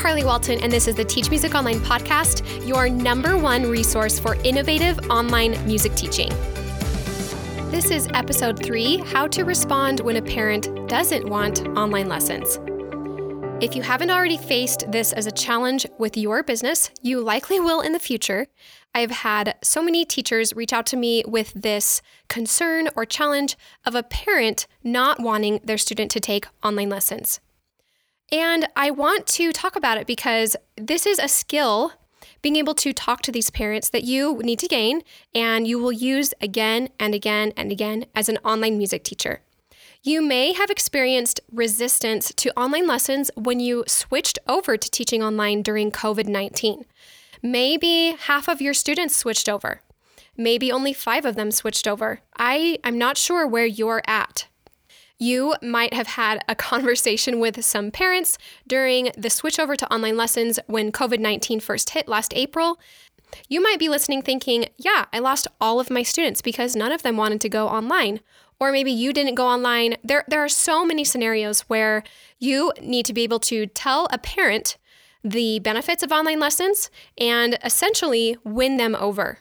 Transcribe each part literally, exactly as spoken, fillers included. Carly Walton, and this is the Teach Music Online Podcast, your number one resource for innovative online music teaching. This is episode three, how to respond when a parent doesn't want online lessons. If you haven't already faced this as a challenge with your business, you likely will in the future. I've had so many teachers reach out to me with this concern or challenge of a parent not wanting their student to take online lessons. And I want to talk about it because this is a skill, being able to talk to these parents, that you need to gain and you will use again and again and again as an online music teacher. You may have experienced resistance to online lessons when you switched over to teaching online during COVID nineteen. Maybe half of your students switched over. Maybe only five of them switched over. I, I'm not sure where you're at. You might have had a conversation with some parents during the switch over to online lessons when COVID nineteen first hit last April. You might be listening thinking, yeah, I lost all of my students because none of them wanted to go online. Or maybe you didn't go online. There, there are so many scenarios where you need to be able to tell a parent the benefits of online lessons and essentially win them over.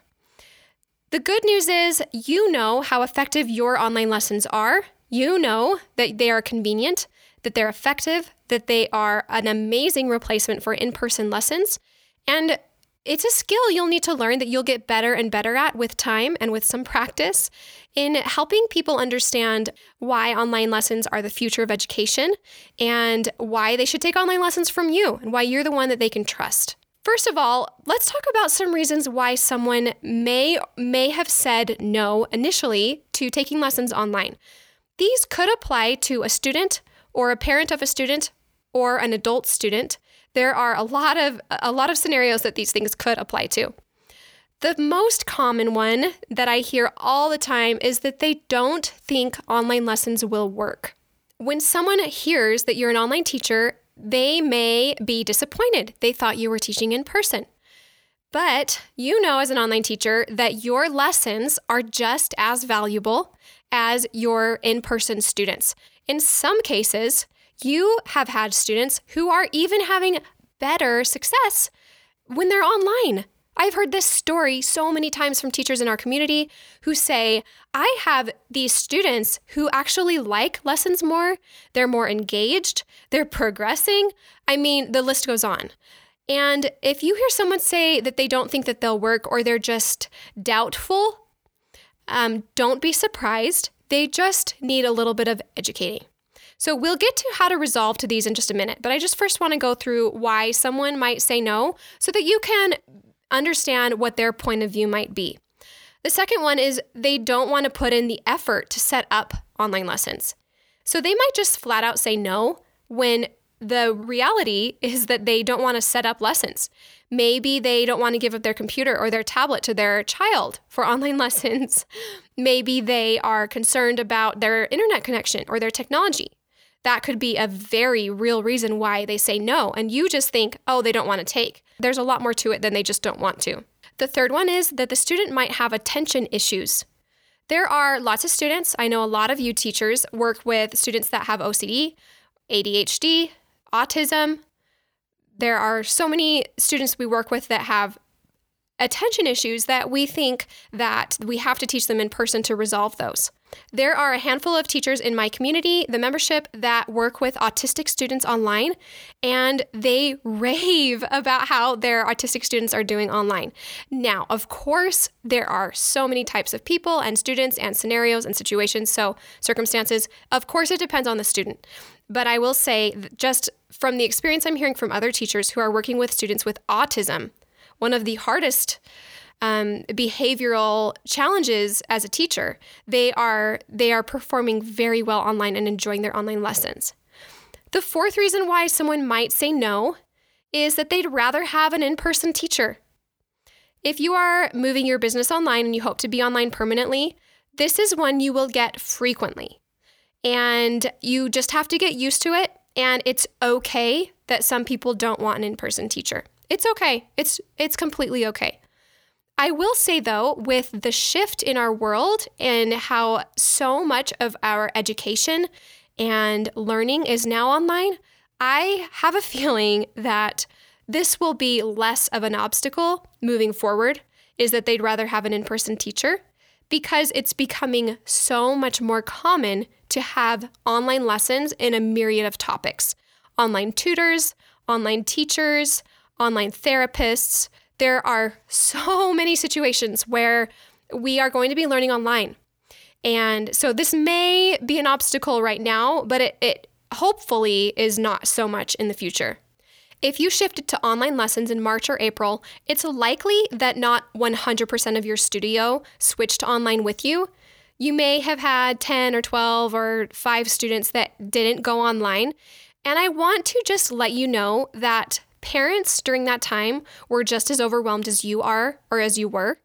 The good news is you know how effective your online lessons are. You know that they are convenient, that they're effective, that they are an amazing replacement for in-person lessons. And it's a skill you'll need to learn, that you'll get better and better at with time and with some practice in helping people understand why online lessons are the future of education and why they should take online lessons from you and why you're the one that they can trust. First of all, let's talk about some reasons why someone may, may have said no initially to taking lessons online. These could apply to a student or a parent of a student or an adult student. There are a lot of a lot of scenarios that these things could apply to. The most common one that I hear all the time is that they don't think online lessons will work. When someone hears that you're an online teacher, they may be disappointed. They thought you were teaching in person. But you know as an online teacher that your lessons are just as valuable as your in-person students. In some cases, you have had students who are even having better success when they're online. I've heard this story so many times from teachers in our community who say, I have these students who actually like lessons more, they're more engaged, they're progressing. I mean, the list goes on. And if you hear someone say that they don't think that they'll work or they're just doubtful, um, don't be surprised. They just need a little bit of educating. So we'll get to how to resolve to these in just a minute, but I just first want to go through why someone might say no so that you can understand what their point of view might be. The second one is they don't want to put in the effort to set up online lessons. So they might just flat out say no when the reality is that they don't want to set up lessons. Maybe they don't want to give up their computer or their tablet to their child for online lessons. Maybe they are concerned about their internet connection or their technology. That could be a very real reason why they say no, and you just think, oh, they don't want to take. There's a lot more to it than they just don't want to. The third one is that the student might have attention issues. There are lots of students, I know a lot of you teachers work with students that have O C D, A D H D, autism. There are so many students we work with that have attention issues that we think that we have to teach them in person to resolve those. There are a handful of teachers in my community, the membership, that work with autistic students online, and they rave about how their autistic students are doing online. Now, of course, there are so many types of people and students and scenarios and situations, so circumstances. Of course, it depends on the student. But I will say, just from the experience I'm hearing from other teachers who are working with students with autism, one of the hardest um, behavioral challenges as a teacher, they are they are performing very well online and enjoying their online lessons. The fourth reason why someone might say no is that they'd rather have an in-person teacher. If you are moving your business online and you hope to be online permanently, this is one you will get frequently. And you just have to get used to it. And it's okay that some people don't want an in-person teacher. It's okay. It's it's completely okay. I will say, though, with the shift in our world and how so much of our education and learning is now online, I have a feeling that this will be less of an obstacle moving forward, is that they'd rather have an in-person teacher, because it's becoming so much more common to have online lessons in a myriad of topics. Online tutors, online teachers, online therapists. There are so many situations where we are going to be learning online. And so this may be an obstacle right now, but it, it hopefully is not so much in the future. If you shifted to online lessons in March or April, it's likely that not one hundred percent of your studio switched online with you. You may have had ten or twelve or five students that didn't go online. And I want to just let you know that parents during that time were just as overwhelmed as you are or as you were.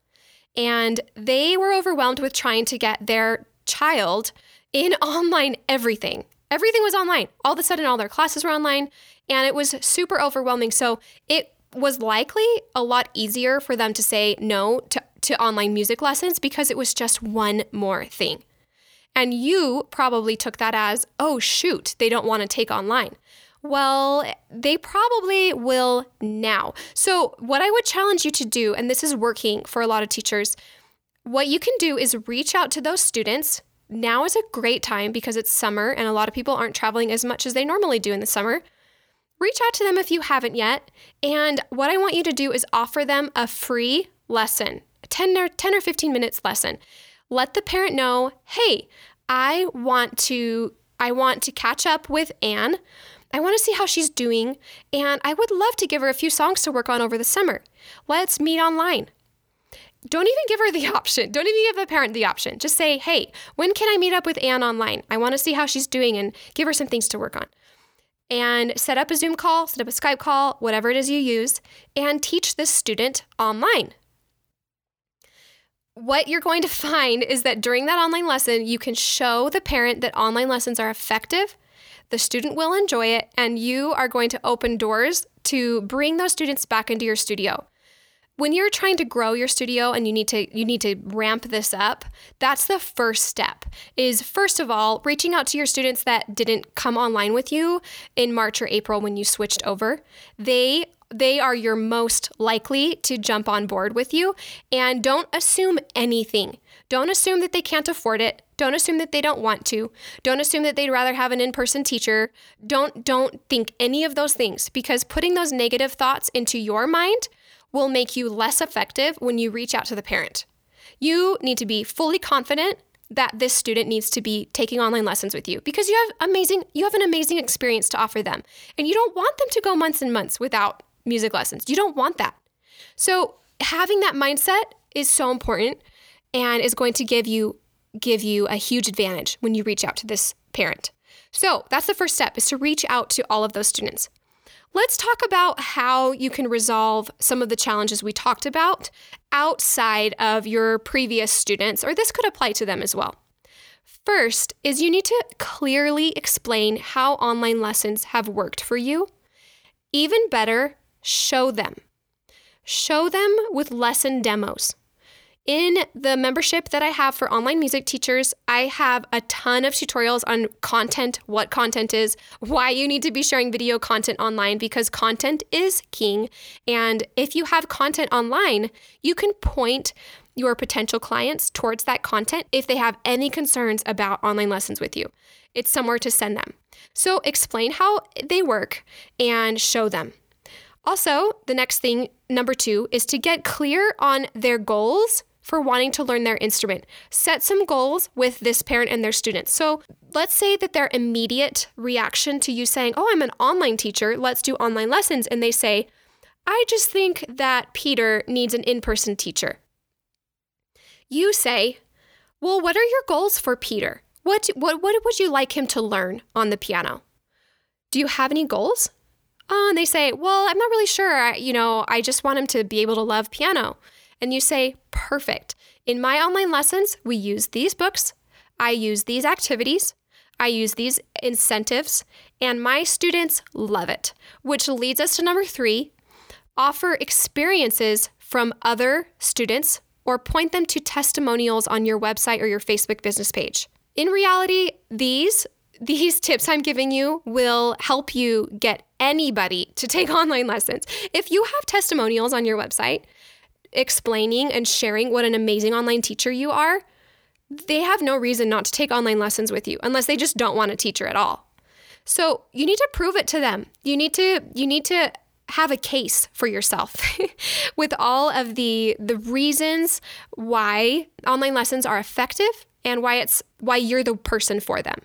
And they were overwhelmed with trying to get their child in online everything. Everything was online. All of a sudden, all their classes were online, and it was super overwhelming. So it was likely a lot easier for them to say no to, to online music lessons, because it was just one more thing. And you probably took that as, oh, shoot, they don't want to take online. Well, they probably will now. So what I would challenge you to do, and this is working for a lot of teachers, what you can do is reach out to those students. Now is a great time because it's summer and a lot of people aren't traveling as much as they normally do in the summer. Reach out to them if you haven't yet. And what I want you to do is offer them a free lesson, a ten or fifteen minutes lesson. Let the parent know, hey, I want to, I want to catch up with Anne. I want to see how she's doing, and I would love to give her a few songs to work on over the summer. Let's meet online. Don't even give her the option. Don't even give the parent the option. Just say, hey, when can I meet up with Anne online? I want to see how she's doing and give her some things to work on. And set up a Zoom call, set up a Skype call, whatever it is you use, and teach this student online. What you're going to find is that during that online lesson, you can show the parent that online lessons are effective. The student will enjoy it, and you are going to open doors to bring those students back into your studio. When you're trying to grow your studio and you need to you need to ramp this up, that's the first step, is first of all, reaching out to your students that didn't come online with you in March or April when you switched over. They they are your most likely to jump on board with you, and don't assume anything. Don't assume that they can't afford it. Don't assume that they don't want to. Don't assume that they'd rather have an in-person teacher. Don't don't think any of those things, because putting those negative thoughts into your mind will make you less effective when you reach out to the parent. You need to be fully confident that this student needs to be taking online lessons with you, because you have amazing you have an amazing experience to offer them, and you don't want them to go months and months without music lessons. You don't want that. So having that mindset is so important and is going to give you give you a huge advantage when you reach out to this parent. So that's the first step, is to reach out to all of those students. Let's talk about how you can resolve some of the challenges we talked about outside of your previous students, or this could apply to them as well. First is you need to clearly explain how online lessons have worked for you. Even better, show them. Show them with lesson demos. In the membership that I have for online music teachers, I have a ton of tutorials on content, what content is, why you need to be sharing video content online, because content is king. And if you have content online, you can point your potential clients towards that content if they have any concerns about online lessons with you. It's somewhere to send them. So explain how they work and show them. Also, the next thing, number two, is to get clear on their goals for wanting to learn their instrument. Set some goals with this parent and their students. So let's say that their immediate reaction to you saying, oh, I'm an online teacher, let's do online lessons, and they say, I just think that Peter needs an in-person teacher. You say, well, what are your goals for Peter? What, what, what would you like him to learn on the piano? Do you have any goals? Oh, and they say, well, I'm not really sure. I, you know, I just want him to be able to love piano. And you say, perfect. In my online lessons, we use these books. I use these activities. I use these incentives. And my students love it, which leads us to number three, offer experiences from other students or point them to testimonials on your website or your Facebook business page. In reality, these these tips I'm giving you will help you get anybody to take online lessons. If you have testimonials on your website explaining and sharing what an amazing online teacher you are, they have no reason not to take online lessons with you, unless they just don't want a teacher at all. So you need to prove it to them. You need to you need to have a case for yourself with all of the the reasons why online lessons are effective and why it's why you're the person for them.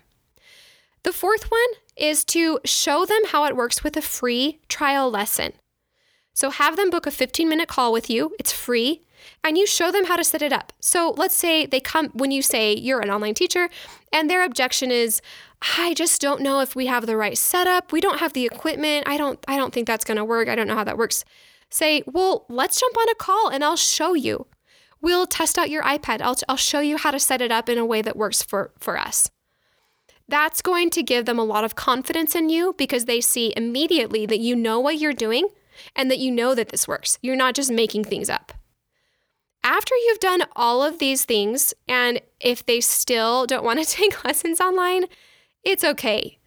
The fourth one is to show them how it works with a free trial lesson. So have them book a fifteen-minute call with you. It's free. And you show them how to set it up. So let's say they come, when you say you're an online teacher, and their objection is, I just don't know if we have the right setup. We don't have the equipment. I don't, I don't think that's going to work. I don't know how that works. Say, well, let's jump on a call and I'll show you. We'll test out your iPad. I'll, I'll show you how to set it up in a way that works for, for us. That's going to give them a lot of confidence in you, because they see immediately that you know what you're doing and that you know that this works. You're not just making things up. After you've done all of these things, and if they still don't want to take lessons online, it's okay.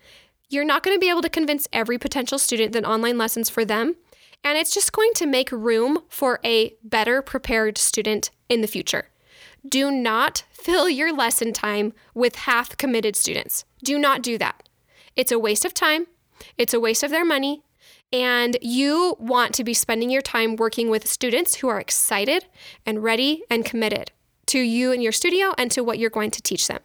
You're not going to be able to convince every potential student that online lessons for them, and it's just going to make room for a better prepared student in the future. Do not fill your lesson time with half committed students. Do not do that. It's a waste of time. It's a waste of their money. And you want to be spending your time working with students who are excited and ready and committed to you and your studio and to what you're going to teach them.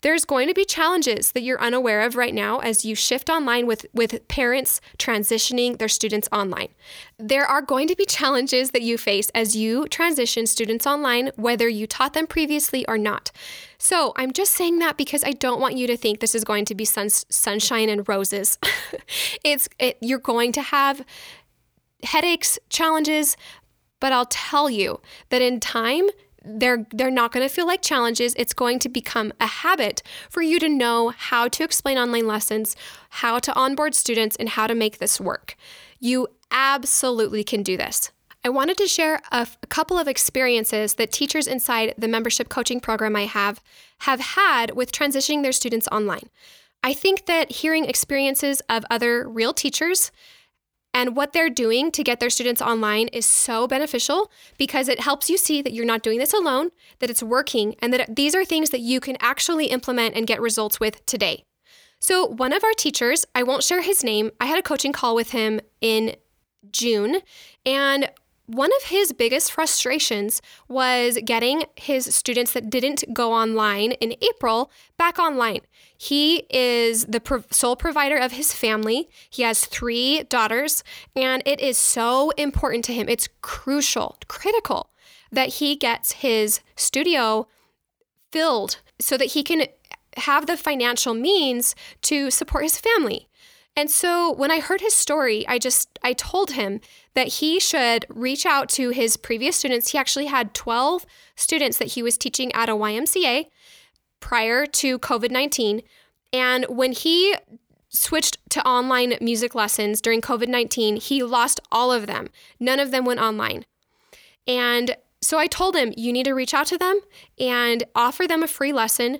There's going to be challenges that you're unaware of right now as you shift online with, with parents transitioning their students online. There are going to be challenges that you face as you transition students online, whether you taught them previously or not. So I'm just saying that because I don't want you to think this is going to be sun, sunshine and roses. It's it, you're going to have headaches, challenges, but I'll tell you that in time, They're they're not going to feel like challenges. It's going to become a habit for you to know how to explain online lessons, how to onboard students, and how to make this work. You absolutely can do this. I wanted to share a, f- a couple of experiences that teachers inside the membership coaching program I have have had with transitioning their students online. I think that hearing experiences of other real teachers and what they're doing to get their students online is so beneficial, because it helps you see that you're not doing this alone, that it's working, and that these are things that you can actually implement and get results with today. So one of our teachers, I won't share his name, I had a coaching call with him in June, and one of his biggest frustrations was getting his students that didn't go online in April back online. He is the pro- sole provider of his family. He has three daughters, and it is so important to him. It's crucial, critical that he gets his studio filled so that he can have the financial means to support his family. And so when I heard his story, I just, I told him that he should reach out to his previous students. He actually had twelve students that he was teaching at a Y M C A prior to COVID nineteen. And when he switched to online music lessons during COVID nineteen, he lost all of them. None of them went online. And so I told him, you need to reach out to them and offer them a free lesson.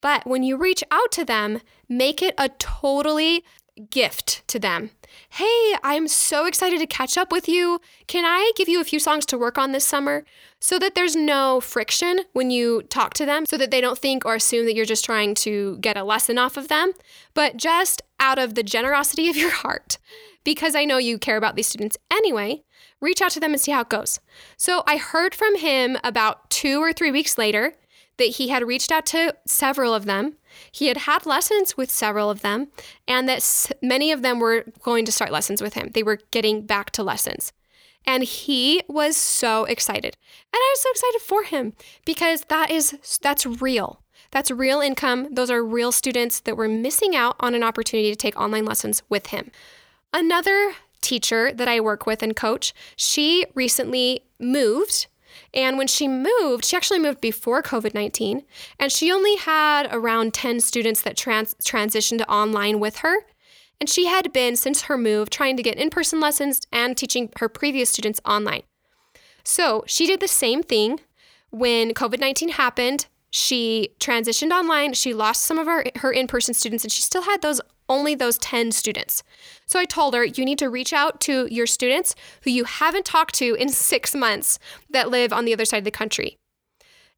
But when you reach out to them, make it a totally gift to them. Hey, I'm so excited to catch up with you. Can I give you a few songs to work on this summer? So that there's no friction when you talk to them, so that they don't think or assume that you're just trying to get a lesson off of them, but just out of the generosity of your heart, because I know you care about these students anyway, reach out to them and see how it goes. So I heard from him about two or three weeks later that he had reached out to several of them. He had had lessons with several of them, and that many of them were going to start lessons with him. They were getting back to lessons. And he was so excited. And I was so excited for him, because that is, that's real. That's real income. Those are real students that were missing out on an opportunity to take online lessons with him. Another teacher that I work with and coach, she recently moved. And when she moved, she actually moved before COVID nineteen, and she only had around ten students that trans- transitioned online with her. And she had been, since her move, trying to get in-person lessons and teaching her previous students online. So she did the same thing when COVID nineteen happened. she transitioned online. She lost some of her, her in-person students, and she still had those only those ten students. So I told her, you need to reach out to your students who you haven't talked to in six months that live on the other side of the country.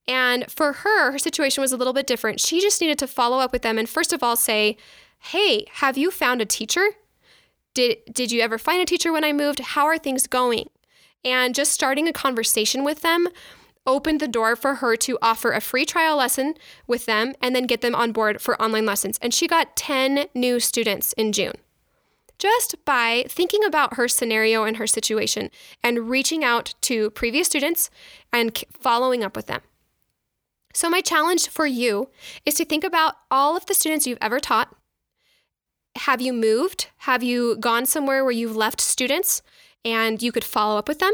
And for her, her situation was a little bit different. She just needed to follow up with them and first of all say, hey, have you found a teacher? Did, did you ever find a teacher when I moved? How are things going? And just starting a conversation with them opened the door for her to offer a free trial lesson with them and then get them on board for online lessons. And she got ten new students in June just by thinking about her scenario and her situation and reaching out to previous students and following up with them. So my challenge for you is to think about all of the students you've ever taught. Have you moved? Have you gone somewhere where you've left students and you could follow up with them?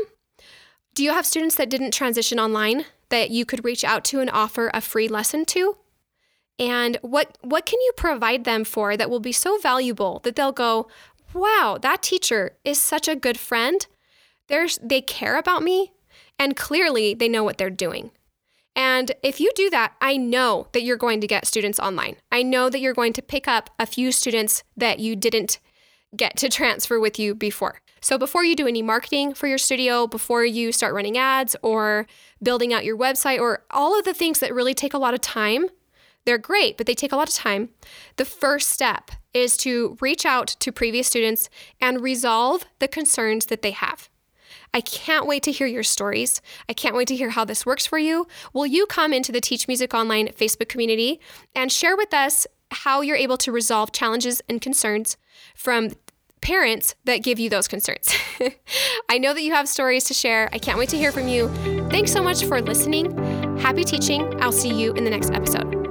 Do you have students that didn't transition online that you could reach out to and offer a free lesson to? And what what can you provide them for that will be so valuable that they'll go, wow, that teacher is such a good friend. They're, they care about me, and clearly they know what they're doing. And if you do that, I know that you're going to get students online. I know that you're going to pick up a few students that you didn't get to transfer with you before. So before you do any marketing for your studio, before you start running ads or building out your website or all of the things that really take a lot of time, they're great, but they take a lot of time. The first step is to reach out to previous students and resolve the concerns that they have. I can't wait to hear your stories. I can't wait to hear how this works for you. Will you come into the Teach Music Online Facebook community and share with us how you're able to resolve challenges and concerns from parents that give you those concerns? I know that you have stories to share. I can't wait to hear from you. Thanks so much for listening. Happy teaching. I'll see you in the next episode.